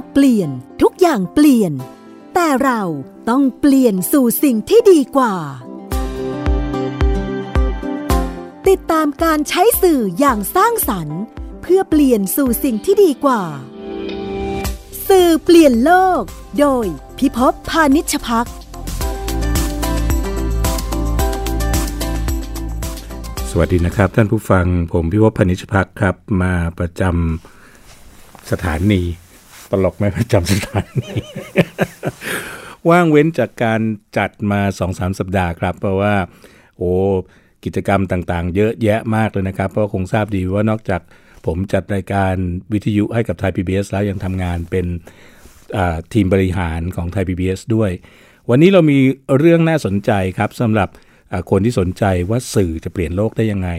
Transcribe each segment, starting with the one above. กเปลี่ยนทุกอย่างเปลี่ยนแต่เราต้องเปลี่ยนสู่สิ่งที่ดีกว่าติดตามการใช้สื่ออย่างสร้างสรรค์เพื่อเปลี่ยนสู่สิ่งที่ดีกว่าสื่อเปลี่ยนโลกโดยพิภพ พานิชภักดิ์สวัสดีนะครับท่านผู้ฟังผมพิภพ พานิชภักดิ์ครับมาประจำสถานีตลกไม่ประจำสถานี ว่างเว้นจากการจัดมา 2-3 สัปดาห์ครับเพราะว่ากิจกรรมต่างๆเยอะแยะมากเลยนะครับเพราะคงทราบดีว่านอกจากผมจัดรายการวิทยุให้กับ Thai PBS แล้วยังทำงานเป็นทีมบริหารของ Thai PBS ด้วยวันนี้เรามีเรื่องน่าสนใจครับสำหรับคนที่สนใจว่าสื่อจะเปลี่ยนโลกได้ยังไง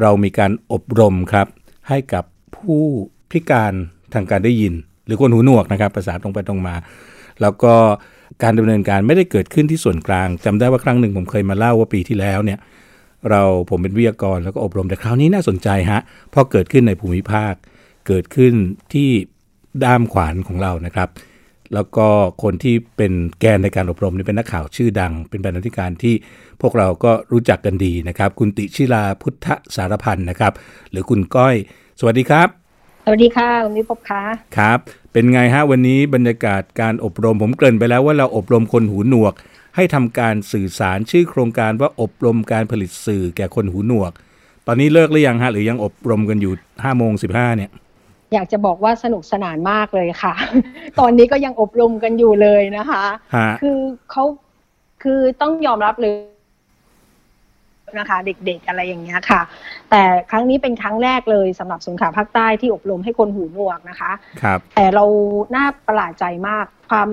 เรามีการอบรมครับให้กับผู้พิการทางการได้ยินหรือคนหูหนวกนะครับภาษาตรงไปตรงมาแล้วก็การดำเนินการไม่ได้เกิดขึ้นที่ส่วนกลางจำได้ว่าครั้งหนึ่งผมเคยมาเล่าว่าปีที่แล้วเนี่ยผมเป็นวิทยากรแล้วก็อบรมแต่คราวนี้น่าสนใจฮะเพราะเกิดขึ้นในภูมิภาคเกิดขึ้นที่ด้ามขวานของเรานะครับแล้วก็คนที่เป็นแกนในการอบรมนี่เป็นนักข่าวชื่อดังเป็นบรรณาธิการที่พวกเราก็รู้จักกันดีนะครับคุณติชิลาพุทธสารพันธ์นะครับหรือคุณก้อยสวัสดีครับสวัสดีค่ะคุณวิภพค่ะครับเป็นไงฮะวันนี้บรรยากาศการอบรมผมเกริ่นไปแล้วว่าเราอบรมคนหูหนวกให้ทำการสื่อสารชื่อโครงการว่าอบรมการผลิตสื่อแก่คนหูหนวกตอนนี้เลิกหรือยังฮะหรือยังอบรมกันอยู่ 5:15 เนี่ยอยากจะบอกว่าสนุกสนานมากเลยค่ะ ตอนนี้ก็ยังอบรมกันอยู่เลยนะคะคือต้องยอมรับเลยนะคะเด็กๆอะไรอย่างเงี้ยค่ะแต่ครั้งนี้เป็นครั้งแรกเลยสำหรับสงขลาภาคใต้ที่อบรมให้คนหูหนวกนะคะครับแต่เราน่าประหลาดใจมากความ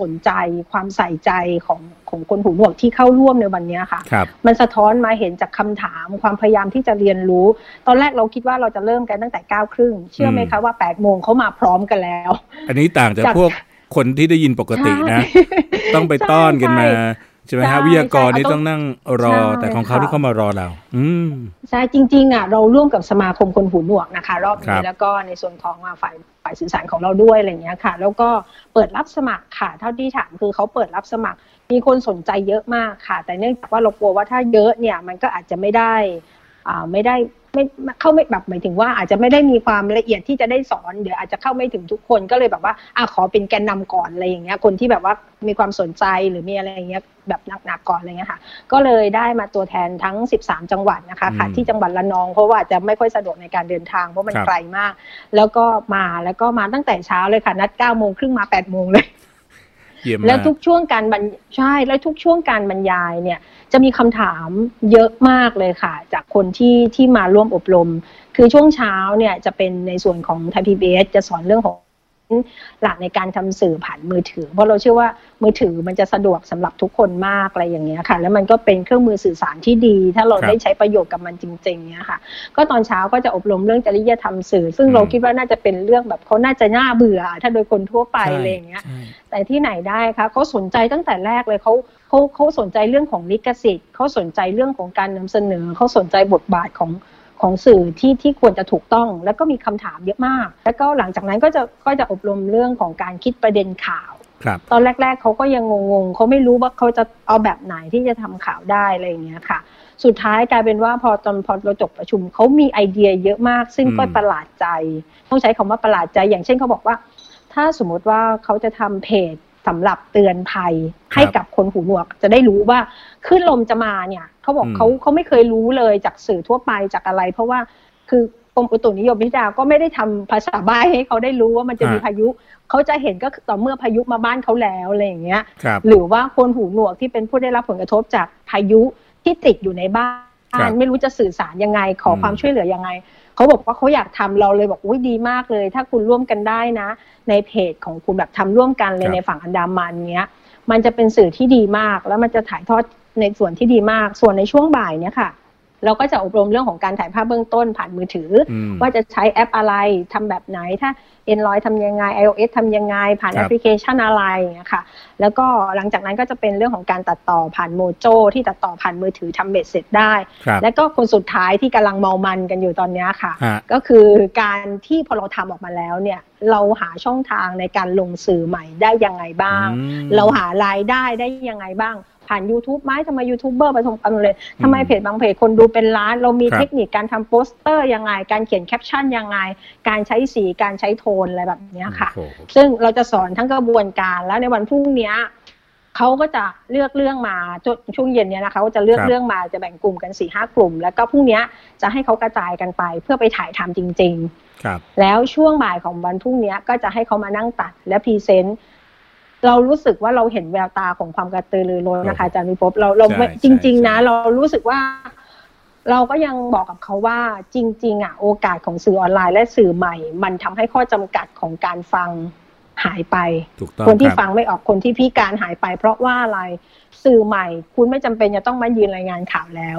สนใจความใส่ใจของคนหูหนวกที่เข้าร่วมในวันนี้ค่ะมันสะท้อนมาเห็นจากคำถามความพยายามที่จะเรียนรู้ตอนแรกเราคิดว่าเราจะเริ่มกันตั้งแต่ 9:30 นเชื่อไหมคะว่า 8:00 นเขามาพร้อมกันแล้วอันนี้ต่างจากพวกคนที่ได้ยินปกตินะต้องไปต้อนกันมาใช่ไหมฮะวิทยากรนี่ต้องนั่งรอแต่ของเขาที่เข้ามารอเราใช่จริงๆอ่ะเราร่วมกับสมาคมคนหูหนวกนะคะรอบนี้แล้วก็ในส่วนของฝ่ายสื่อสารของเราด้วยอะไรเงี้ยค่ะแล้วก็เปิดรับสมัครค่ะเท่าที่ถามคือเขาเปิดรับสมัครมีคนสนใจเยอะมากค่ะแต่เนื่องจากว่าเรากลัวว่าถ้าเยอะเนี่ยมันก็อาจจะไม่ได้เข้าไม่แบบหมายถึงว่าอาจจะไม่ได้มีความละเอียดที่จะได้สอนเดี๋ยวอาจจะเข้าไม่ถึงทุกคนก็เลยแบบว่าขอเป็นแกนนำก่อนอะไรอย่างเงี้ยคนที่แบบว่ามีความสนใจหรือมีอะไรอย่างเงี้ยแบบหนักๆก่อนอะไรเงี้ยค่ะก็เลยได้มาตัวแทนทั้ง13จังหวัดนะคะค่ะที่จังหวัดระนองเพราะว่าจะไม่ค่อยสะดวกในการเดินทางเพราะมันไกลมากแล้วก็มาตั้งแต่เช้าเลยค่ะนัด 9:30 นมา 8:00 นเลยแล้วทุกช่วงการบรรใช่แล้วทุกช่วงการบรรยายเนี่ยจะมีคำถามเยอะมากเลยค่ะจากคนที่มาร่วมอบรมคือช่วงเช้าเนี่ยจะเป็นในส่วนของ Thai PBS จะสอนเรื่องของหลักในการทำสื่อผ่านมือถือเพราะเราเชื่อว่ามือถือมันจะสะดวกสำหรับทุกคนมากอะไรอย่างเงี้ยค่ะแล้วมันก็เป็นเครื่องมือสื่อสารที่ดีถ้าเราได้ใช้ประโยชน์กับมันจริงๆเนี่ยค่ะก็ตอนเช้าก็จะอบรมเรื่องจริยธรรมสื่อซึ่งเราคิดว่าน่าจะเป็นเรื่องแบบเขาน่าจะน่าเบื่อถ้าโดยคนทั่วไปอะไรอย่างเงี้ยแต่ที่ไหนได้คะเขาสนใจตั้งแต่แรกเลยเขาสนใจเรื่องของลิขสิทธิ์เขาสนใจเรื่องของการนำเสนอเขาสนใจบทบาทของสื่อที่ควรจะถูกต้องแล้วก็มีคำถามเยอะมากแล้วก็หลังจากนั้นก็จะอบรมเรื่องของการคิดประเด็นข่าวตอนแรกๆเขาก็ยังงงเขาไม่รู้ว่าเขาจะเอาแบบไหนที่จะทำข่าวได้อะไรอย่างเงี้ยค่ะสุดท้ายกลายเป็นว่าพอเราจบประชุมเขามีไอเดียเยอะมากซึ่งก็ประหลาดใจต้องใช้คำว่าประหลาดใจอย่างเช่นเขาบอกว่าถ้าสมมติว่าเขาจะทำเพจสำหรับเตือนภัยให้กับคนหูหนวกจะได้รู้ว่าคลื่นลมจะมาเนี่ยเขาบอกเขาไม่เคยรู้เลยจากสื่อทั่วไปจากอะไรเพราะว่าคือกรมอุตุนิยมวิทยาก็ไม่ได้ทำภาษาใบ้ให้เขาได้รู้ว่ามันจะมีพายุเขาจะเห็นก็ต่อเมื่อพายุมาบ้านเขาแล้วอะไรอย่างเงี้ยหรือว่าคนหูหนวกที่เป็นผู้ได้รับผลกระทบจากพายุที่ติดอยู่ในบ้านไม่รู้จะสื่อสารยังไงขอความช่วยเหลือยังไงเขาบอกว่าเขาอยากทำเราเลยบอกอุ้ยดีมากเลยถ้าคุณร่วมกันได้นะในเพจของคุณแบบทำร่วมกันเลยในฝั่งอันดามันเนี้ยมันจะเป็นสื่อที่ดีมากแล้วมันจะถ่ายทอดในส่วนที่ดีมากส่วนในช่วงบ่ายเนี้ยค่ะ เราก็จะอบรมเรื่องของการถ่ายภาพเบื้องต้นผ่านมือถือว่าจะใช้แอปอะไรทำแบบไหนถ้า Android ทำยังไง iOS ทำยังไงผ่านแอปพลิเคชันอะไรอย่างเงี้ยค่ะแล้วก็หลังจากนั้นก็จะเป็นเรื่องของการตัดต่อผ่านโมโจที่ตัดต่อผ่านมือถือทำเบ็ดเสร็จได้และก็คนสุดท้ายที่กำลังเมามันกันอยู่ตอนนี้ค่ะก็คือการที่พอเราทำออกมาแล้วเนี่ยเราหาช่องทางในการลงสื่อใหม่ได้ยังไงบ้างเราหารายได้ได้ยังไงบ้างผ่าน YouTube ไหมทำไมยูทูบเบอร์ประสบความสำเร็จทำไมเพจบางเพจคนดูเป็นล้านเรามีเทคนิคการทำโปสเตอร์ยังไงการเขียนแคปชั่นยังไงการใช้สีการใช้โทนอะไรแบบนี้ค่ะซึ่งเราจะสอนทั้งกระบวนการแล้วในวันพรุ่งนี้เขาก็จะเลือกเรื่องมาช่วงเย็นเนี้ยนะคะก็จะเลือกเรื่องมาจะแบ่งกลุ่มกัน 4-5 กลุ่มแล้วก็พรุ่งนี้จะให้เขากระจายกันไปเพื่อไปถ่ายทำจริงๆแล้วช่วงบ่ายของวันพรุ่งนี้ก็จะให้เขามานั่งตัดและพรีเซนต์เรารู้สึกว่าเราเห็นแววตาของความกระตือรือร้นนะคะอาจารย์วิภพเราจริงๆนะเรารู้สึกว่าเราก็ยังบอกกับเขาว่าจริงๆอ่ะโอกาสของสื่อออนไลน์และสื่อใหม่มันทำให้ข้อจำกัดของการฟังหายไปคนที่ฟังไม่ออกคนที่พิการหายไปเพราะว่าอะไรสื่อใหม่คุณไม่จำเป็นจะต้องมายืนรายงานข่าวแล้ว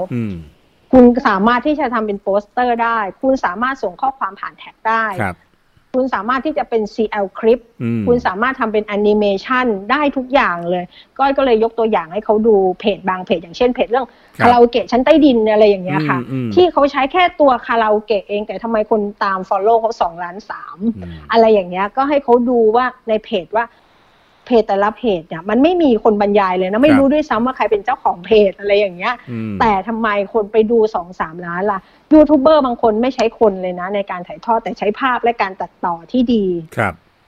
คุณสามารถที่จะทำเป็นโปสเตอร์ได้คุณสามารถส่งข้อความผ่านแท็กได้คุณสามารถที่จะเป็น CL Clip คุณสามารถทำเป็นแอนิเมชันได้ทุกอย่างเลยก้อยก็เลยยกตัวอย่างให้เขาดูเพจบางเพจอย่างเช่นเพจเรื่องคาราโอเกะชั้นใต้ดินอะไรอย่างเงี้ยค่ะที่เขาใช้แค่ตัวคาราโอเกะเองแต่ทำไมคนตาม follow เขา2.3 ล้านอะไรอย่างเงี้ยก็ให้เขาดูว่าในเพจว่าเพจแต่ละเพจเนี่ยมันไม่มีคนบรรยายเลยนะไม่รู้ด้วยซ้ำว่าใครเป็นเจ้าของเพจอะไรอย่างเงี้ยแต่ทำไมคนไปดู 2-3 ล้านล่ะยูทูบเบอร์บางคนไม่ใช้คนเลยนะในการถ่ายทอดแต่ใช้ภาพและการตัดต่อที่ดี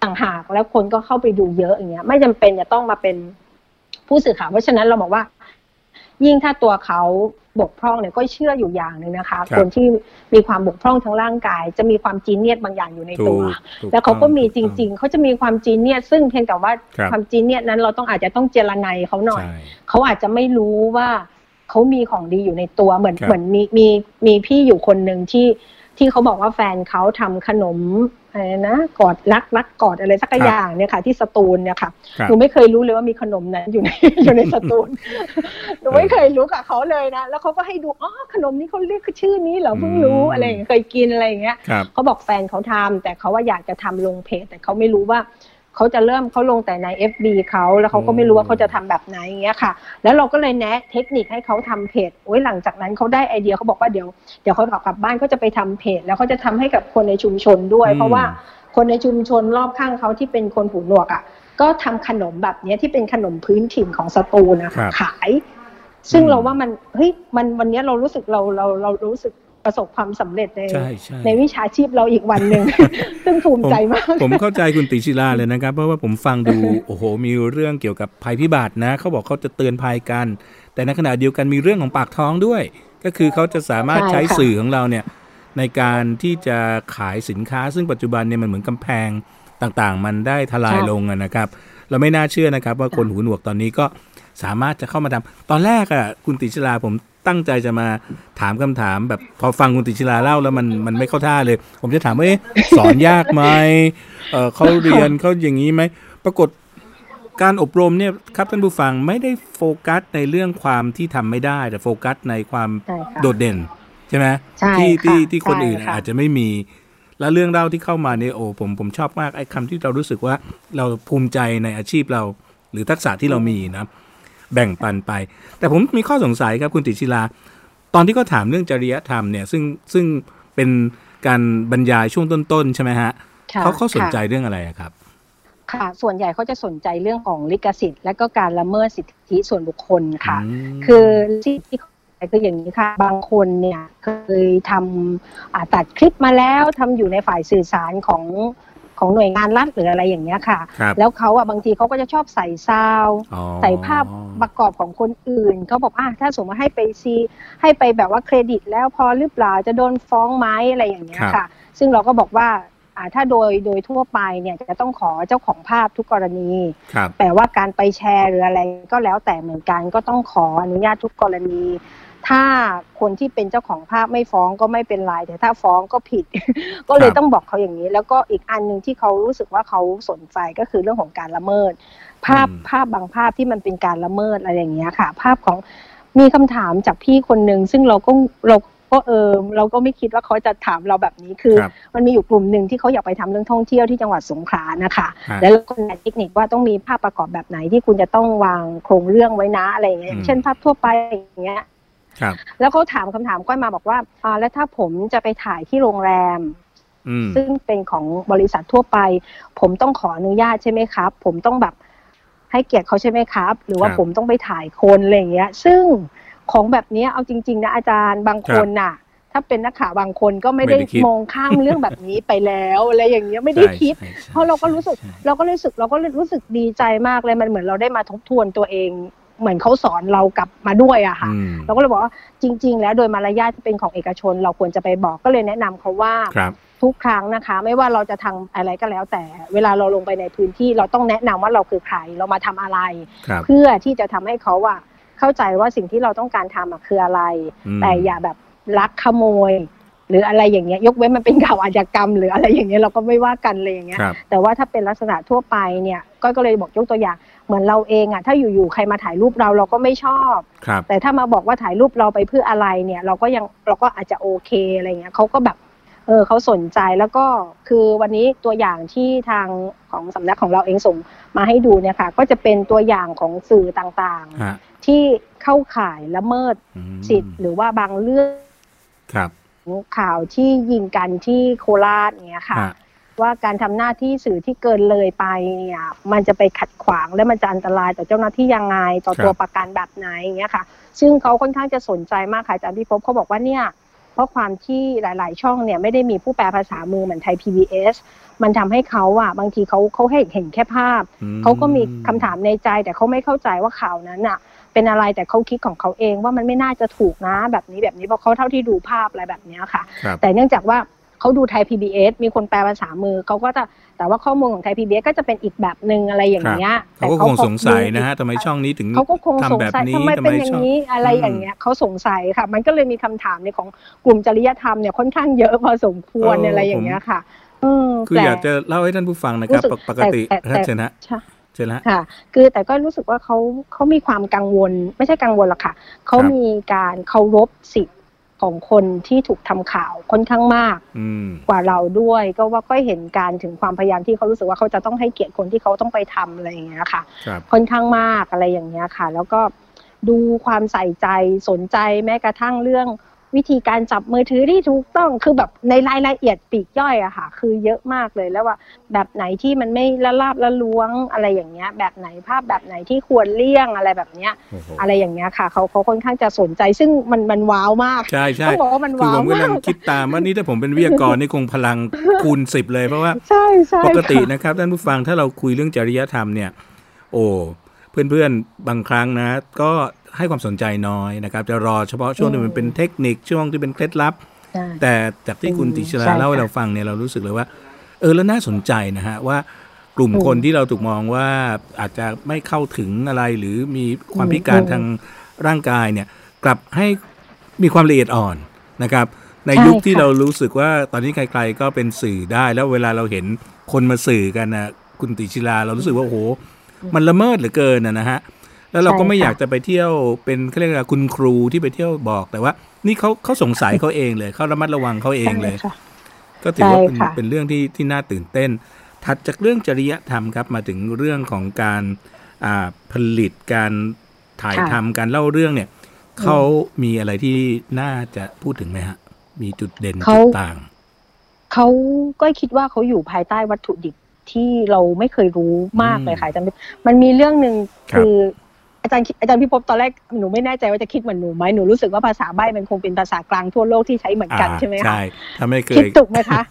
ต่างหากแล้วคนก็เข้าไปดูเยอะอย่างเงี้ยไม่จำเป็นจะต้องมาเป็นผู้สื่อข่าวเพราะฉะนั้นเราบอกว่ายิ่งถ้าตัวเขาบกพร่องเนี่ยก็เชื่ออยู่อย่างนึงนะคะ คนที่มีความบกพร่องทางร่างกายจะมีความจีเนียสบางอย่างอยู่ในตัวแล้วเขาก็มีจริงๆเขาจะมีความจีเนียสซึ่งเพียงแต่ว่าความจีเนียสนั้นเราต้องอาจจะต้องเจรไนเขาหน่อยเขาอาจจะไม่รู้ว่าเขามีของดีอยู่ในตัวเหมือนมีพี่อยู่คนหนึ่งที่เขาบอกว่าแฟนเขาทำขนมอะไรนะกอดรักกอดอะไรสักอย่างเนี่ยค่ะที่สตูลเนี่ยค่ะหนูไม่เคยรู้เลยว่ามีขนมนั้นอยู่ในสตูลหนูไม่เคยรู้กับเขาเลยนะแล้วเขาก็ให้ดูอ๋อขนมนี้เขาเรียกชื่อนี้เหรอเพิ่งรู้อะไรเคยกินอะไรอย่างเงี้ยเขาบอกแฟนเขาทำแต่เขาว่าอยากจะทำลงเพจแต่เขาไม่รู้ว่าเขาจะเริ่มเขาลงแต่ใน FB เขาแล้วเขาก็ไม่รู้ว่าเขาจะทำแบบไหนอย่างเงี้ยค่ะแล้วเราก็เลยแนะเทคนิคให้เขาทำเพจโอ้ยหลังจากนั้นเขาได้ไอเดียเขาบอกว่าเดี๋ยวเขากลับบ้านเขาจะไปทำเพจแล้วเขาจะทำให้กับคนในชุมชนด้วยเพราะว่าคนในชุมชนรอบข้างเขาที่เป็นคนหูหนวกอ่ะก็ทำขนมแบบนี้ที่เป็นขนมพื้นถิ่นของสตูลนะคะขายซึ่งเราว่ามันเฮ้ยมันวันนี้เรารู้สึกเรารู้สึกประสบความสำเร็จในวิชาชีพเราอีกวันหนึ่ง ซึ่งภูมิใจมากผมเข้าใจคุณติชิลาเลยนะครับเพราะว่าผมฟังดู โอ้โหมีเรื่องเกี่ยวกับภัยพิบัตินะเขาบอกเขาจะเตือนภัยกันแต่ในขณะเดียวกันมีเรื่องของปากท้องด้วยก็คือเขาจะสามารถใช้สื่อของเราเนี่ยในการที่จะขายสินค้าซึ่งปัจจุบันเนี่ยมันเหมือนกำแพงต่างๆมันได้ทลายลงนะครับเราไม่น่าเชื่อนะครับว่าคนหูหนวกตอนนี้ก็สามารถจะเข้ามาทำตอนแรกอ่ะคุณติชิลาผมตั้งใจจะมาถามคำถามแบบพอฟังคุณติชิลาเล่าแล้วมันไม่เข้าท่าเลยผมจะถามว่าสอนยากไหม เขาเรียนเขาอย่างนี้ไหมปรากฏการอบรมเนี่ยครับท่านผู้ฟังไม่ได้โฟกัสในเรื่องความที่ทำไม่ได้แต่โฟกัสในความโดดเด่นใช่ไหมที่คนอื่นอาจจะไม่มีและเรื่องเล่าที่เข้ามาเนี่ยโอ้ผมชอบมากไอ้คำที่เรารู้สึกว่าเราภูมิใจในอาชีพเราหรือทักษะที่เรามีนะแบ่งปันไปแต่ผมมีข้อสงสัยครับคุณติชิลาตอนที่เขาถามเรื่องจริยธรรมเนี่ยซึ่งเป็นการบรรยายช่วงต้นๆใช่ไหมฮะเขาสนใจเรื่องอะไรครับค่ะส่วนใหญ่เขาจะสนใจเรื่องของลิขสิทธิ์และก็การละเมิดสิทธิส่วนบุคคลค่ะคือสิ่งที่คืออย่างนี้ค่ะบางคนเนี่ยเคยทำตัดคลิปมาแล้วทำอยู่ในฝ่ายสื่อสารของหน่วยงานรัฐหรืออะไรอย่างเงี้ยค่ะแล้วเขาอ่ะบางทีเขาก็จะชอบใส่ซาวใส่ภาพประกอบของคนอื่นเขาบอกถ้าสมมติให้ไปแบบว่าเครดิตแล้วพอหรือเปล่าจะโดนฟ้องไหมอะไรอย่างเงี้ยค่ะซึ่งเราก็บอกว่าถ้าโดยทั่วไปเนี่ยจะต้องขอเจ้าของภาพทุกกรณีแต่ว่าการไปแชร์หรืออะไรก็แล้วแต่เหมือนกันก็ต้องขออนุญาตทุกกรณีถ้าคนที่เป็นเจ้าของภาพไม่ฟ้องก็ไม่เป็นไรแต่ถ้าฟ้องก็ผิดก็เลยต้องบอกเขาอย่างนี้แล้วก็อีกอันนึงที่เขารู้สึกว่าเขาสนใจก็คือเรื่องของการละเมิดภาพบางภาพที่มันเป็นการละเมิดอะไรอย่างเงี้ยค่ะภาพของ มีคำถามจากพี่คนหนึ่งซึ่งเราก็ไม่คิดว่าเขาจะถามเราแบบนี้คือมันมีอยู่กลุ่มหนึ่งที่เขาอยากไปทำเรื่องท่องเที่ยวที่จังหวัดสงขลานะคะแล้วก็แนะนำเทคนิคว่าต้องมีภาพประกอบแบบไหนที่คุณจะต้องวางโครงเรื่องไว้นะอะไรอย่างเงี้ยเช่นภาพทั่วไปอย่างเงี้ยแล้วเขาถามคำถามก้อยมาบอกว่าแล้วถ้าผมจะไปถ่ายที่โรงแรมซึ่งเป็นของบริษัททั่วไปผมต้องขออนุญาตใช่ไหมครับผมต้องแบบให้เกียรติเขาใช่ไหมครับหรือว่าผมต้องไปถ่ายคนอะไรอย่างเงี้ยซึ่งของแบบนี้เอาจริงๆนะอาจารย์บางคนน่ะถ้าเป็นนักข่าวบางคนก็ไม่ได้มองข้ามเรื่องแบบนี้ไปแล้วอะไรอย่างเงี้ยไม่ได้คิดเพราะเราก็รู้สึกดีใจมากเลยมันเหมือนเราได้มาทบทวนตัวเองเหมือนเขาสอนเรากลับมาด้วยอะค่ะเราก็เลยบอกว่าจริงๆแล้วโดยมารยาทที่เป็นของเอกชนเราควรจะไปบอกก็เลยแนะนำเขาว่าทุกครั้งนะคะไม่ว่าเราจะทำอะไรก็แล้วแต่เวลาเราลงไปในพื้นที่เราต้องแนะนำว่าเราคือใครเรามาทำอะไรเพื่อที่จะทำให้เขาอะเข้าใจว่าสิ่งที่เราต้องการทำคืออะไรแต่อย่าแบบลักขโมยหรืออะไรอย่างเงี้ยยกเว้นมันเป็นข่าวอาชญากรรมหรืออะไรอย่างเงี้ยเราก็ไม่ว่ากันเลยอย่างเงี้ยแต่ว่าถ้าเป็นลักษณะทั่วไปเนี่ยก็เลยบอกยกตัวอย่างเหมือนเราเองอ่ะถ้าอยู่ๆใครมาถ่ายรูปเราก็ไม่ชอบแต่ถ้ามาบอกว่าถ่ายรูปเราไปเพื่ออะไรเนี่ยเราก็อาจจะโอเคอะไรเงี้ยเขาก็แบบเขาสนใจแล้วก็คือวันนี้ตัวอย่างที่ทางของสำนักของเราเองส่งมาให้ดูเนี่ยค่ะก็จะเป็นตัวอย่างของสื่อต่างๆที่เข้าข่ายละเมิดสิทธิ์หรือว่าบางเรื่องข่าวที่ยิงกันที่โคราชเนี่ยค่ะว่าการทำหน้าที่สื่อที่เกินเลยไปเนี่ยมันจะไปขัดขวางและมันจะอันตรายต่อเจ้าหน้าที่ยังไงต่อตัวประกันแบบไหนอย่างเงี้ยค่ะซึ่งเขาค่อนข้างจะสนใจมากค่ะอาจารย์พิภพเขาบอกว่าเนี่ยเพราะความที่หลายๆช่องเนี่ยไม่ได้มีผู้แปลภาษามือเหมือนไทย PBS มันทำให้เขาอะบางทีเขาเห็นแค่ภาพเขาก็มีคำถามในใจแต่เขาไม่เข้าใจว่าข่าวนั้นอะเป็นอะไรแต่เขาคิดของเขาเองว่ามันไม่น่าจะถูกนะแบบนี้เพราะเขาเท่าที่ดูภาพอะไรแบบนี้ค่ะแต่เนื่องจากว่าเขาดูไทย PBS มีคนแปลภาษามือเขาก็จะแต่ว่าข้อมูลของไทย PBS ก็จะเป็นอีกแบบหนึ่งอะไรอย่างเงี้ยแต่เขาคงสงสัยนะฮะทำไมช่องนี้ถึงทำแบบนี้ทำไมเป็นอย่างนี้อะไรอย่างเงี้ยเขาสงสัยค่ะมันก็เลยมีคำถามในของกลุ่มจริยธรรมเนี่ยค่อนข้างเยอะพอสมควรอะไรอย่างเงี้ยค่ะคืออยากจะเล่าให้ท่านผู้ฟังนะครับปกติใช่ไหมค่ะคือแต่ก็รู้สึกว่าเขามีความกังวลไม่ใช่กังวลหรอกค่ะเขามีการเคารพสิทธิ์ของคนที่ถูกทำข่าวค่อนข้างมากกว่าเราด้วยก็ว่าก็เห็นการถึงความพยายามที่เขารู้สึกว่าเขาจะต้องให้เกียรติคนที่เขาต้องไปทำอะไรอย่างเงี้ยค่ะค่อนข้างมากอะไรอย่างเงี้ยค่ะแล้วก็ดูความใส่ใจสนใจแม้กระทั่งเรื่องวิธีการจับมือถือที่ถูกต้องคือแบบในรายละเอียดปลีกย่อยอะค่ะคือเยอะมากเลยแล้วว่าแบบไหนที่มันไม่ละลาบละล้วงอะไรอย่างเงี้ยแบบไหนภาพแบบไหนที่ควรเลี่ยงอะไรแบบเนี้ยอะไรอย่างเงี้ยค่ะเขาค่อนข้างจะสนใจซึ่งมันว้าวมากใช่ใช่ต้องบอกว่ามันว้าวมากผมกำลังคิดตามว่านี่ถ้าผมเป็นวิทยากรนี่คงพลังคูณ10เลยเพราะว่าใช่ใช่ปกตินะครับท่านผู้ฟังถ้าเราคุยเรื่องจริยธรรมเนี่ยโอ้เพื่อนๆบางครั้งนะก็ให้ความสนใจน้อยนะครับจะรอเฉพาะช่วงที่มันเป็นเทคนิคช่วงที่เป็นเคล็ดลับแต่จากที่คุณติชราเล่าให้เราฟังเนี่ยเรารู้สึกเลยว่าแล้วน่าสนใจนะฮะว่ากลุ่มคนที่เราถูกมองว่าอาจจะไม่เข้าถึงอะไรหรือมีความพิการทางร่างกายเนี่ยกลับให้มีความละเอียดอ่อนนะครับในยุคที่เรารู้สึกว่าตอนนี้ใครๆก็เป็นสื่อได้แล้วเวลาเราเห็นคนมาสื่อกันนะคุณติชราเรารู้สึกว่าโอ้โหมันละเมิดเหลือเกินนะฮะแล้วเราก็ไม่อยากจะไปเที่ยวเป็นเขาเรียกว่าคุณครูที่ไปเที่ยวบอกแต่ว่านี่เขาสงสัยเขาเองเลยเขาระมัดระวังเขาเองเลยก็ถือว่าเป็นเรื่องที่น่าตื่นเต้นถัดจากเรื่องจริยธรรมครับมาถึงเรื่องของการผลิตการถ่ายทำการเล่าเรื่องเนี่ยเขามีอะไรที่น่าจะพูดถึงไหมฮะมีจุดเด่นจุดต่างเขาก็คิดว่าเขาอยู่ภายใต้วัตถุดิบที่เราไม่เคยรู้มากเลยค่ะอาจารย์มันมีเรื่องหนึ่งคืออาจารย์พิภพตอนแรกหนูไม่แน่ใจว่าจะคิดเหมือนหนูไหมหนูรู้สึกว่าภาษาใบ้มันคงเป็นภาษากลางทั่วโลกที่ใช้เหมือนกันใช่ไหมคะใช่ทำให้คิดถูกไหมคะ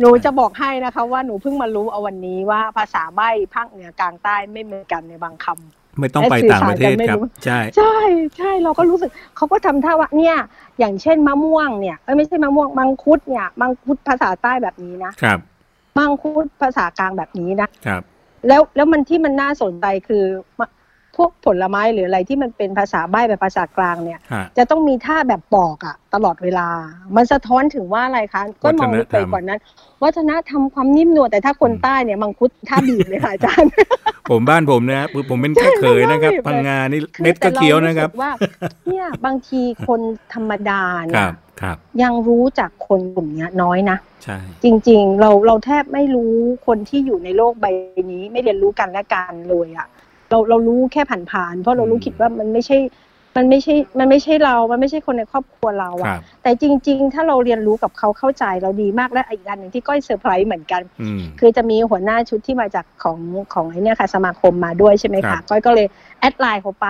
หนูจะบอกให้นะคะว่าหนูเพิ่งมารู้เอาวันนี้ว่าภาษาใบ้ภาคเหนือกลางใต้ไม่เหมือนกันในบางคำไม่ต้องไปต่างประเทศครับใช่เราก็รู้สึกเขาก็ทำท่าว่าเนี่ยอย่างเช่นมะม่วงเนี่ยไม่ใช่มะม่วงมังคุดเนี่ยมังคุดภาษาใต้แบบนี้นะครับมังคุดภาษากลางแบบนี้นะแล้วมันที่มันน่าสนใจคือ พวกผลไม้หรืออะไรที่มันเป็นภาษาใบ้แบบภาษากลางเนี่ยจะต้องมีท่าแบบปอกอะตลอดเวลามันสะท้อนถึงว่าอะไรคะก็มองไปกว่านั้นวัฒนธรรมความนิ่มนวลแต่ถ้าคนใต้เนี่ยมังคุดท่าบีบเลยค่ะอาจารย์ผมบ้านผมนะผมเป็นแค่เคยนะครับพังงานี่เน็ตก็เคี้ยวนะครับว่าเนี่ยบางทีคนธรรมดาเนี่ยยังรู้จากคนกลุ่มนี้น้อยนะใช่จริงๆเราแทบไม่รู้คนที่อยู่ในโลกใบนี้ไม่เรียนรู้กันและกันเลยอะเรารู้แค่ผ่านๆเพราะเรารู้คิดว่ามันไม่ใช่เรามันไม่ใช่คนในครอบครัวเราอะแต่จริงๆถ้าเราเรียนรู้กับเขาเข้าใจเราดีมากและอีกอันหนึ่งที่ก้อยเซอร์ไพรส์เหมือนกันคือจะมีหัวหน้าชุดที่มาจากของไอ้เนี่ยค่ะสมาคมมาด้วยใช่ไหมคะก้อยก็เลยแอดไลน์เขาไป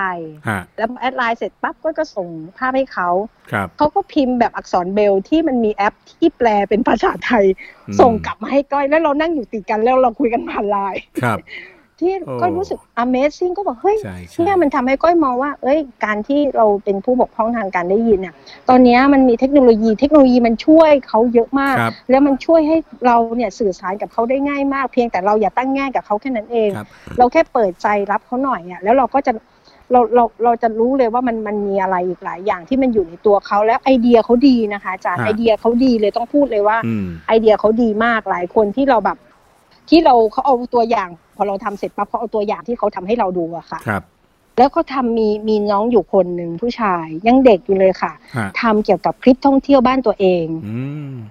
แล้วแอดไลน์เสร็จปั๊บก้อยก็ส่งภาพให้เขาเขาก็พิมพ์แบบอักษรเบรลล์ที่มันมีแอปที่แปลเป็นภาษาไทยส่งกลับมาให้ก้อยแล้วเรานั่งอยู่ติดกันแล้วเราคุยกันผ่านไลน์ที่ก้อยรู้สึก Amazing ก็บอกเฮ้ยเนี่ยมันทำให้ก้อยมองว่าเอ้ยการที่เราเป็นผู้บกพร่องทางการได้ยินเนี่ยตอนนี้มันมีเทคโนโลยีมันช่วยเขาเยอะมากแล้วมันช่วยให้เราเนี่ยสื่อสารกับเขาได้ง่ายมากเพียงแต่เราอย่าตั้งแง่กับเขาแค่นั้นเองเราแค่เปิดใจรับเขาหน่อยเนี่ยแล้วเราก็จะเราจะรู้เลยว่ามันมีอะไรอีกหลายอย่างที่มันอยู่ในตัวเขาแล้วไอเดียเขาดีนะคะอาจารย์ไอเดียเขาดีเลยต้องพูดเลยว่าไอเดียเขาดีมากหลายคนที่เราแบบที่เราเขาเอาตัวอย่างพอเราทำเสร็จปั๊บเขาเอาตัวอย่างที่เขาทำให้เราดูอะค่ะแล้วเขาทำมีน้องอยู่คนหนึ่งผู้ชายยังเด็กอยู่เลยค่ะทำเกี่ยวกับคลิปท่องเที่ยวบ้านตัวเอง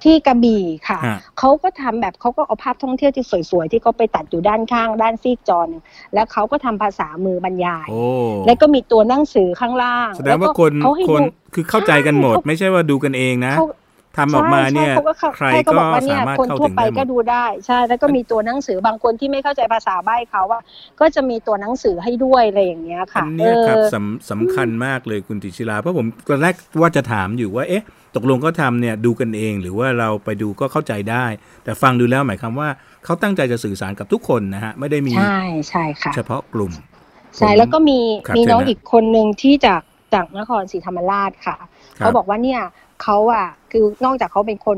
ที่กระบี่ค่ะเขาก็ทำแบบเขาก็เอาภาพท่องเที่ยวที่สวยๆที่เขาไปตัดอยู่ด้านข้างด้านซีกจอนึงแล้วเขาก็ทำภาษามือบรรยายแล้วก็มีตัวหนังสือข้างล่างแสดงว่าคนคือเข้าใจกันหมดไม่ใช่ว่าดูกันเองนะทำออกมาเนี่ยใครก็บอกว่าเนี่ยคนทั่วไปก็ดูได้ใช่แล้วก็มีตัวหนังสือบางคนที่ไม่เข้าใจภาษาใบ้เขาว่าก็จะมีตัวหนังสือให้ด้วยอะไรอย่างเงี้ยค่ะอันนี้ครับสำคัญมากเลยคุณติชิลาเพราะผมตอนแรกว่าจะถามอยู่ว่าเอ๊ะตกลงก็ทำเนี่ยดูกันเองหรือว่าเราไปดูก็เข้าใจได้แต่ฟังดูแล้วหมายความว่าเขาตั้งใจจะสื่อสารกับทุกคนนะฮะไม่ได้มีเฉพาะกลุ่มใช่แล้วก็มีน้องอีกคนนึงที่จากนครศรีธรรมราชค่ะเขาบอกว่าเนี่ยเขาอ่ะคือนอกจากเขาเป็นคน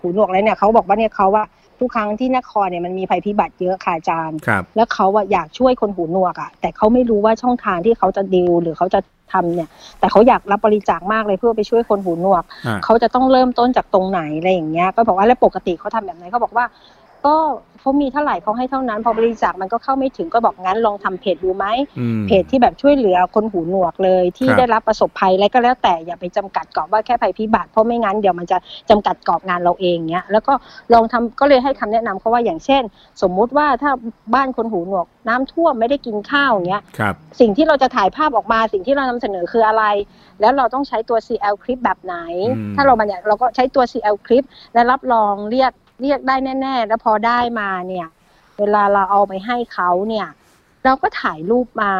หูหนวกแล้วเนี่ยเขาบอกว่าเนี่ยเขาว่าทุกครั้งที่นครเนี่ยมันมีภัยพิบัติเยอะค่ะอาจารย์แล้วเขาอ่ะอยากช่วยคนหูหนวกอ่ะแต่เขาไม่รู้ว่าช่องทางที่เขาจะดีลหรือเขาจะทำเนี่ยแต่เขาอยากรับบริจาคมากเลยเพื่อไปช่วยคนหูหนวกเขาจะต้องเริ่มต้นจากตรงไหนอะไรอย่างเงี้ยก็บอกว่าแล้วปกติเขาทำแบบไหนเขาบอกว่าก็เขามีเท่าไหร่เขาให้เท่านั้นพอบริจาคมันก็เข้าไม่ถึงก็บอกงั้นลองทำเพจดูไหมเพจที่แบบช่วยเหลือคนหูหนวกเลยที่ได้รับประสบภัยอะไรก็แล้วแต่อย่าไปจำกัดกรอบว่าแค่ภัยพิบัติเพราะไม่งั้นเดี๋ยวมันจะจำกัดกรอบงานเราเองเนี้ยแล้วก็ลองทำก็เลยให้คำแนะนำเขาว่าอย่างเช่นสมมุติว่าถ้าบ้านคนหูหนวกน้ำท่วมไม่ได้กินข้าวเนี้ยสิ่งที่เราจะถ่ายภาพออกมาสิ่งที่เรานำเสนอคืออะไรแล้วเราต้องใช้ตัว CL Clip แบบไหนถ้าเราเนี่ยเราก็ใช้ตัว CL Clip และรับรองเรียกได้แน่ๆแล้วพอได้มาเนี่ยเวลาเราเอาไปให้เขาเนี่ยเราก็ถ่ายรูปมา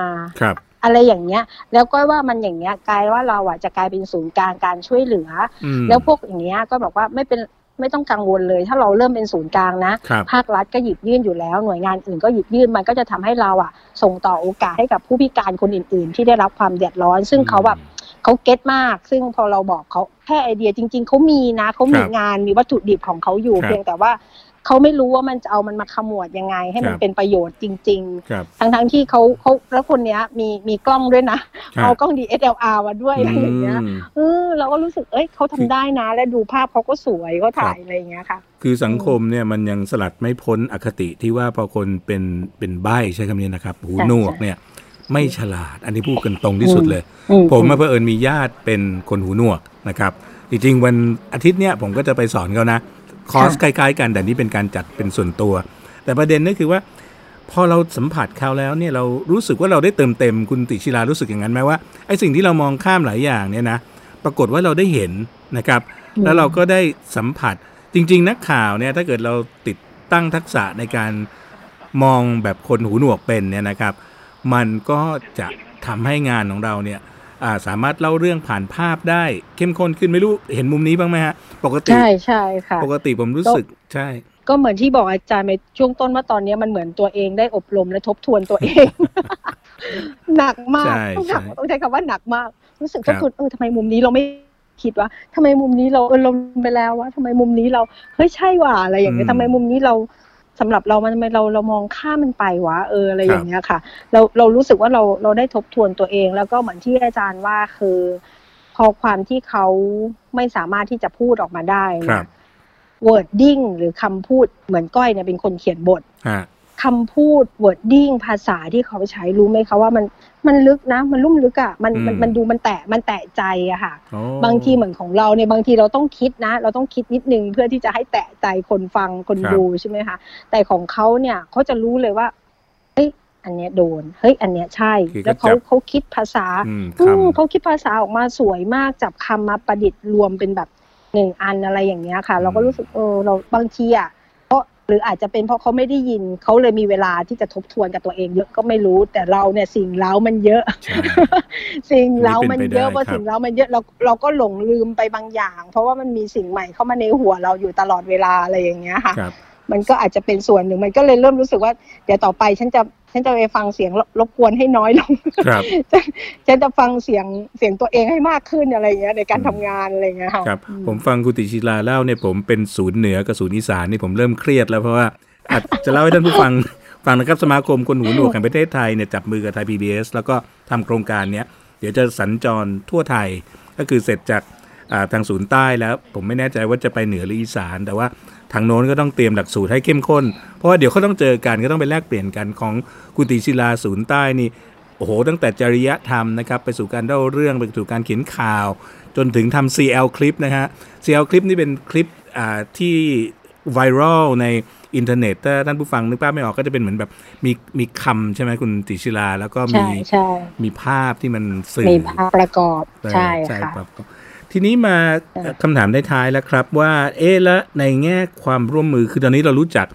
อะไรอย่างเงี้ยแล้วก็ว่ามันอย่างเงี้ยกลายว่าเราอ่ะจะกลายเป็นศูนย์กลางการช่วยเหลือแล้วพวกอย่างเงี้ยก็บอกว่าไม่ต้องกังวลเลยถ้าเราเริ่มเป็นศูนย์กลางนะภาครัฐก็หยิบยื่นอยู่แล้วหน่วยงานอื่นก็หยิบยื่นมันก็จะทำให้เราอ่ะส่งต่อโอกาสให้กับผู้พิการคนอื่นๆที่ได้รับความเดือดร้อนซึ่งเขาแบบเขาเก็ตมากซึ่งพอเราบอกเขาแค่ไอเดียจริงๆเขามีนะเขามีงานมีวัตถุดิบของเขาอยู่เพียงแต่ว่าเขาไม่รู้ว่ามันจะเอามันมาขมวดยังไงให้มันเป็นประโยชน์จริงๆทั้งๆที่เขาแล้วคนเนี้ยมีกล้องด้วยนะเอากล้อง DSLR มาด้วยอะไรอย่างเงี้ยเราก็รู้สึกเอ้ยเขาทำได้นะและดูภาพเขาก็สวยเขาถ่ายอะไรอย่างเงี้ยค่ะคือสังคมเนี่ยมันยังสลัดไม่พ้นอคติที่ว่าพอคนเป็นใบ้ใช้คำนี้นะครับหูหนวกเนี่ยไม่ฉลาดอันนี้พูดกันตรงที่สุดเลยผมเมื่อเอิญมีญาติเป็นคนหูหนวกนะครับจริงๆวันอาทิตย์เนี่ยผมก็จะไปสอนเขานะคอร์สคล้ายๆกันแต่นี่เป็นการจัดเป็นส่วนตัวแต่ประเด็นก็คือว่าพอเราสัมผัสเขาแล้วเนี่ยเรารู้สึกว่าเราได้เติมเต็มคุณติชิลารู้สึกอย่างนั้นไหมว่าไอ้สิ่งที่เรามองข้ามหลายอย่างเนี่ยนะปรากฏว่าเราได้เห็นนะครับแล้วเราก็ได้สัมผัสจริงๆนักข่าวเนี่ยถ้าเกิดเราติดตั้งทักษะในการมองแบบคนหูหนวกเป็นเนี่ยนะครับมันก็จะทำให้งานของเราเนี่ยสามารถเล่าเรื่องผ่านภาพได้เข้มข้นขึ้นไม่รู้เห็นมุมนี้บ้างไหมฮะปกติใช่ค่ะปกติผมรู้สึกใช่ก็เหมือนที่บอกอาจารย์ในช่วงต้นว่าตอนนี้มันเหมือนตัวเองได้อบรมและทบทวนตัวเอง หนักมากต้องใช้คำว่าหนักมากรู้สึกทบทวนทำไมมุมนี้เราไม่คิดว่าทำไมมุมนี้เราลงไปแล้ววะทำไมมุมนี้เราเฮ้ยใช่ว่ะอะไรอย่างเงี้ยทำไมมุมนี้เรา สำหรับเรามันเรามองข้ามมันไปวะอะไรอย่างเงี้ยค่ะเรารู้สึกว่าเราได้ทบทวนตัวเองแล้วก็เหมือนที่อาจารย์ว่าคือพอความที่เขาไม่สามารถที่จะพูดออกมาได้เนี่ย wording หรือคำพูดเหมือนก้อยเนี่ยเป็นคนเขียนบทคำพูด wording ภาษาที่เขาใช้รู้ไหมคะว่ามันลึกนะมันลุ่มลึกอ่ะมันดูมันแตะใจอะค่ะบางทีเหมือนของเราเนี่ยบางทีเราต้องคิดนะเราต้องคิดนิดนึงเพื่อที่จะให้แตะใจคนฟังคนดูใช่ไหมคะแต่ของเขาเนี่ยเขาจะรู้เลยว่าเฮ้ยอันเนี้ยโดนเฮ้ยอันเนี้ยใช่แล้วเขาคิดภาษาเขาคิดภาษาออกมาสวยมากจับคำมาประดิษฐ์รวมเป็นแบบหนึ่งอันอะไรอย่างเงี้ยค่ะเราก็รู้สึกเราบางทีอ่ะเพราะหรืออาจจะเป็นเพราะเขาไม่ได้ยินเขาเลยมีเวลาที่จะทบทวนกับตัวเองเยอะก็ไม่รู้แต่เราเนี่ยสิ่งเล้ามันเยอะ สิ่งเล้ามันเยอะเพราะสิ่งเล้ามันเยอะเราก็หลงลืมไปบางอย่างเพราะว่ามันมีสิ่งใหม่เข้ามาในหัวเราอยู่ตลอดเวลาอะไรอย่างเงี้ยค่ะมันก็อาจจะเป็นส่วนหนึ่งมันก็เลยเริ่มรู้สึกว่าเดี๋ยวต่อไปฉันจะไปฟังเสียงรบกวนให้น้อยลงฉันจะฟังเสียงตัวเองให้มากขึ้นอะไรอย่างเงี้ยในการทำงานอะไรอย่างเงี้ยค่ะครับผมฟังคุณติชิลาเล่าเนี่ยผมเป็นศูนย์เหนือกับศูนย์อีสานนี่ผมเริ่มเครียดแล้วเพราะว่าอาจจะเล่าให้ท่านผู้ฟังฟังนะครับสมาคมคนหูหนวกแห่งประเทศไทยเนี่ยจับมือกับไทย PBS แล้วก็ทำโครงการเนี้ยเดี๋ยวจะสัญจรทั่วไทยก็คือเสร็จจากทางศูนย์ใต้แล้วผมไม่แน่ใจว่าจะไปเหนือหรืออีสานแต่ว่าทางโน้นก็ต้องเตรียมหลักสูตรให้เข้มข้นเพราะว่าเดี๋ยวเขาต้องเจอกันก็ต้องไปแลกเปลี่ยนกันของคุณติชิลาศูนย์ใต้นี่โอ้โหตั้งแต่จริยธรรมนะครับไปสู่การเล่าเรื่องไปสู่การเขียนข่าวจนถึงทำ CL คลิปนะฮะ CL คลิปนี่เป็นคลิปที่ไวรัลในอินเทอร์เน็ตถ้าท่านผู้ฟังนึกภาพไม่ออกก็จะเป็นเหมือนแบบมีคำใช่ไหมคุณติชิลาแล้วก็มีภาพที่มันสื่อมีภาพประกอบใช่ค่ะทีนี้มาคำถามท้ายๆแล้วครับว่าแล้วในแง่ความร่วมมือคือตอนนี้เรารู้จัก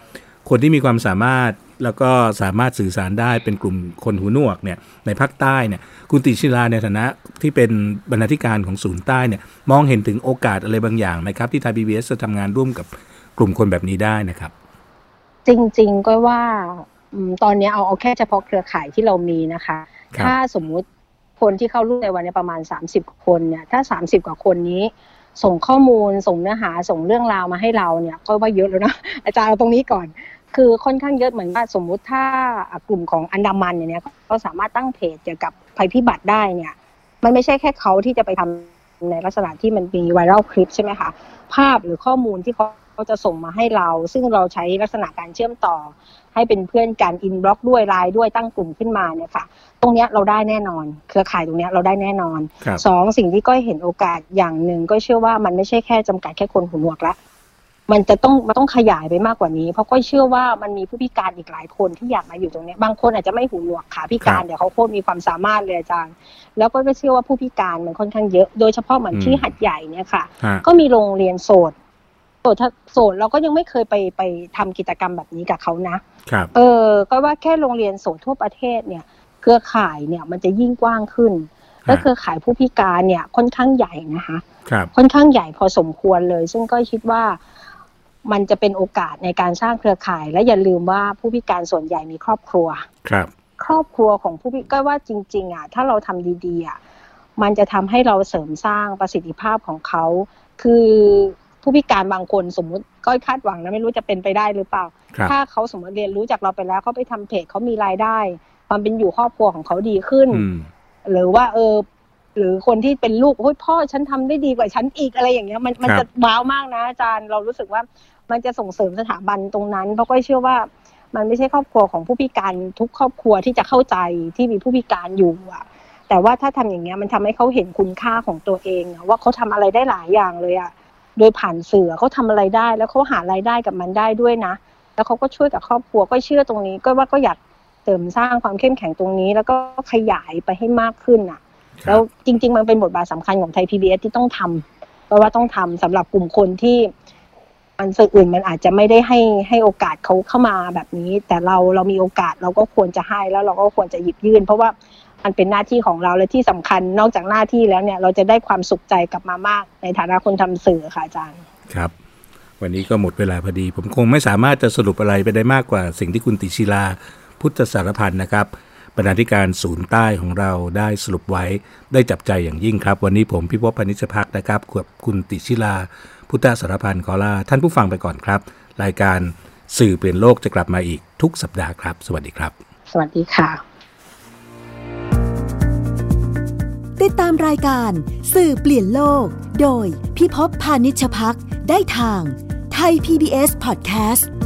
คนที่มีความสามารถแล้วก็สามารถสื่อสารได้เป็นกลุ่มคนหูหนวกเนี่ยในภาคใต้เนี่ยคุณติชิลาในฐานะที่เป็นบรรณาธิการของศูนย์ใต้เนี่ยมองเห็นถึงโอกาสอะไรบางอย่างไหมครับที่ไทย PBS จะทำงานร่วมกับกลุ่มคนแบบนี้ได้นะครับจริงๆก็ว่าตอนนี้เอาแค่เฉพาะเครือข่ายที่เรามีนะคะถ้าสมมุติคนที่เข้าร่วมในวันนี้ประมาณ30คนเนี่ยถ้า30กว่าคนนี้ส่งข้อมูลส่งเนื้อหาส่งเรื่องราวมาให้เราเนี่ยก็ว่าเยอะแล้วนะอาจารย์เอาตรงนี้ก่อนคือค่อนข้างเยอะเหมือนว่าสมมุติถ้ากลุ่มของอันดามันเนี่ยก็สามารถตั้งเพจเกี่ยวกับภัยพิบัติได้เนี่ยมันไม่ใช่แค่เขาที่จะไปทำในลักษณะที่มันมีไวรัลคลิปใช่ไหมคะภาพหรือข้อมูลที่เขาจะส่งมาให้เราซึ่งเราใช้ลักษณะการเชื่อมต่อให้เป็นเพื่อนกันอินบล็อกด้วยไลน์ด้วยตั้งกลุ่มขึ้นมาเนี่ยค่ะตรงนี้เราได้แน่นอนเครือข่ายตรงนี้เราได้แน่นอนสองสิ่งที่ก้อยเห็นโอกาสอย่างหนึ่งก็เชื่อว่ามันไม่ใช่แค่จำกัดแค่คนหูหนวกละมันต้องขยายไปมากกว่านี้เพราะก้อยเชื่อว่ามันมีผู้พิการอีกหลายคนที่อยากมาอยู่ตรงนี้บางคนอาจจะไม่หูหนวกขาพิการแต่เขาโคตรมีความสามารถเลยอาจารย์แล้วก็เชื่อว่าผู้พิการมันค่อนข้างเยอะโดยเฉพาะเหมือนที่หัดใหญ่เนี่ยค่ะก็มีโรงเรียนโสดเราก็ยังไม่เคยไปทำกิจกรรมแบบนี้กับเขานะครับก็ว่าแค่โรงเรียนโสดทั่วประเทศเนี่ยเครือข่ายเนี่ยมันจะยิ่งกว้างขึ้นและเครือข่ายผู้พิการเนี่ยค่อนข้างใหญ่นะคะค่อนข้างใหญ่พอสมควรเลยซึ่งก็คิดว่ามันจะเป็นโอกาสในการสร้างเครือข่ายและอย่าลืมว่าผู้พิการส่วนใหญ่มีครอบครัวครับครอบครัวของผู้พิการว่าจริงๆอ่ะถ้าเราทำดีๆอ่ะมันจะทำให้เราเสริมสร้างประสิทธิภาพของเขาคือผู้พิการบางคนสมมุติก็คาดหวังนะไม่รู้จะเป็นไปได้หรือเปล่าถ้าเขาสมมติเรียนรู้จากเราไปแล้วเขาไปทำเพจเขามีรายได้ความเป็นอยู่ครอบครัวของเขาดีขึ้นหรือว่าหรือคนที่เป็นลูกโอ้ยพ่อฉันทำได้ดีกว่าฉันอีกอะไรอย่างเงี้ยมันจะว้าวมากนะอาจารย์เรารู้สึกว่ามันจะส่งเสริมสถาบันตรงนั้นเพราะก็เชื่อว่ามันไม่ใช่ครอบครัวของผู้พิการทุกครอบครัวที่จะเข้าใจที่มีผู้พิการอยู่อะแต่ว่าถ้าทำอย่างเงี้ยมันทำให้เขาเห็นคุณค่าของตัวเองว่าเขาทำอะไรได้หลายอย่างเลยอะโดยผ่านสื่อเขาทำอะไรได้แล้วเขาหารายได้กับมันได้ด้วยนะแล้วเขาก็ช่วยกับครอบครัวก็เชื่อตรงนี้ก็ว่าก็อยากเสริมสร้างความเข้มแข็งตรงนี้แล้วก็ขยายไปให้มากขึ้นอ่ะแล้วจริงๆมันเป็นบทบาทสำคัญของไทย PBS ที่ต้องทำเพราะว่าต้องทำสำหรับกลุ่มคนที่มันสื่ออื่นมันอาจจะไม่ได้ให้โอกาสเขาเข้ามาแบบนี้แต่เรามีโอกาสเราก็ควรจะให้แล้วเราก็ควรจะหยิบยื่นเพราะว่ามันเป็นหน้าที่ของเราและที่สำคัญนอกจากหน้าที่แล้วเนี่ยเราจะได้ความสุขใจกลับมามากในฐานะคนทำสื่อค่ะอาจารย์ครับวันนี้ก็หมดเวลาพอดีผมคงไม่สามารถจะสรุปอะไรไปได้มากกว่าสิ่งที่คุณติชิลาพุทธสารพันธ์นะครับบรรณาธิการศูนย์ใต้ของเราได้สรุปไว้ได้จับใจอย่างยิ่งครับวันนี้ผมพิภพ พนิชภักดิ์นะครับกับคุณติชิลาพุทธสารพันธ์ขอลาท่านผู้ฟังไปก่อนครับรายการ สื่อเปลี่ยนโลกจะกลับมาอีกทุกสัปดาห์ครับสวัสดีครับสวัสดีค่ะติดตามรายการสื่อเปลี่ยนโลกโดยพิภพพานิชภักษ์ได้ทาง Thai PBS Podcast